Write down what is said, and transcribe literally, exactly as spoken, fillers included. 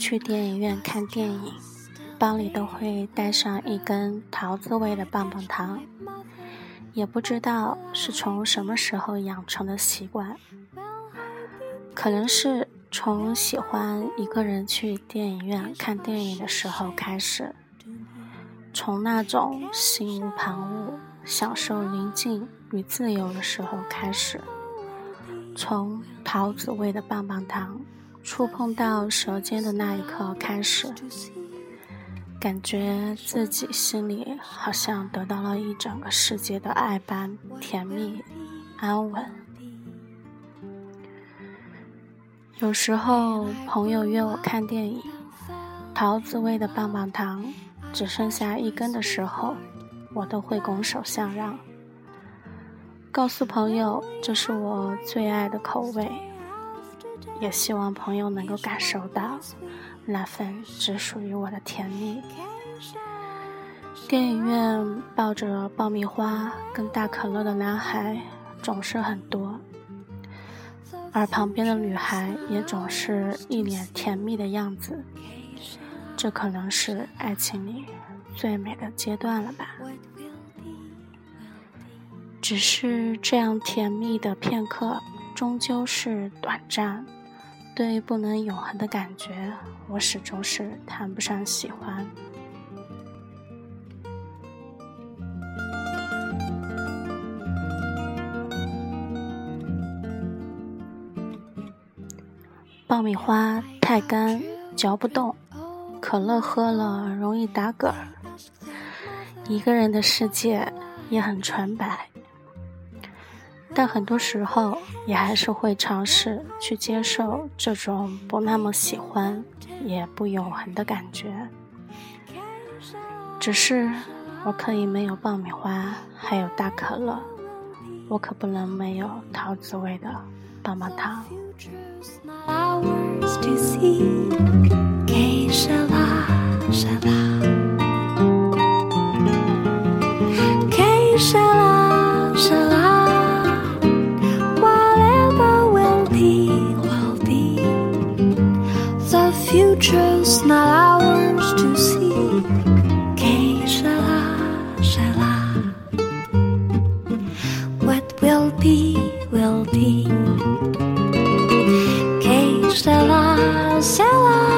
去电影院看电影，包里都会带上一根桃子味的棒棒糖，也不知道是从什么时候养成的习惯，可能是从喜欢一个人去电影院看电影的时候开始，从那种心无旁骛享受宁静与自由的时候开始，从桃子味的棒棒糖触碰到舌尖的那一刻开始，感觉自己心里好像得到了一整个世界的爱般甜蜜安稳。有时候朋友约我看电影，桃子味的棒棒糖只剩下一根的时候，我都会拱手相让，告诉朋友这是我最爱的口味，也希望朋友能够感受到那份只属于我的甜蜜。电影院抱着爆米花跟大可乐的男孩总是很多，而旁边的女孩也总是一脸甜蜜的样子，这可能是爱情里最美的阶段了吧。只是这样甜蜜的片刻终究是短暂，对于不能永恒的感觉，我始终是谈不上喜欢。爆米花太干，嚼不动，可乐喝了容易打嗝，一个人的世界也很纯白，但很多时候也还是会尝试去接受这种不那么喜欢也不永恒的感觉。只是我可以没有爆米花还有大可乐，我可不能没有桃子味的棒棒糖。Keshala, Keshala, Keshala Future's not ours to see. Keshala, Keshala. What will be, will be. Keshala, Keshala.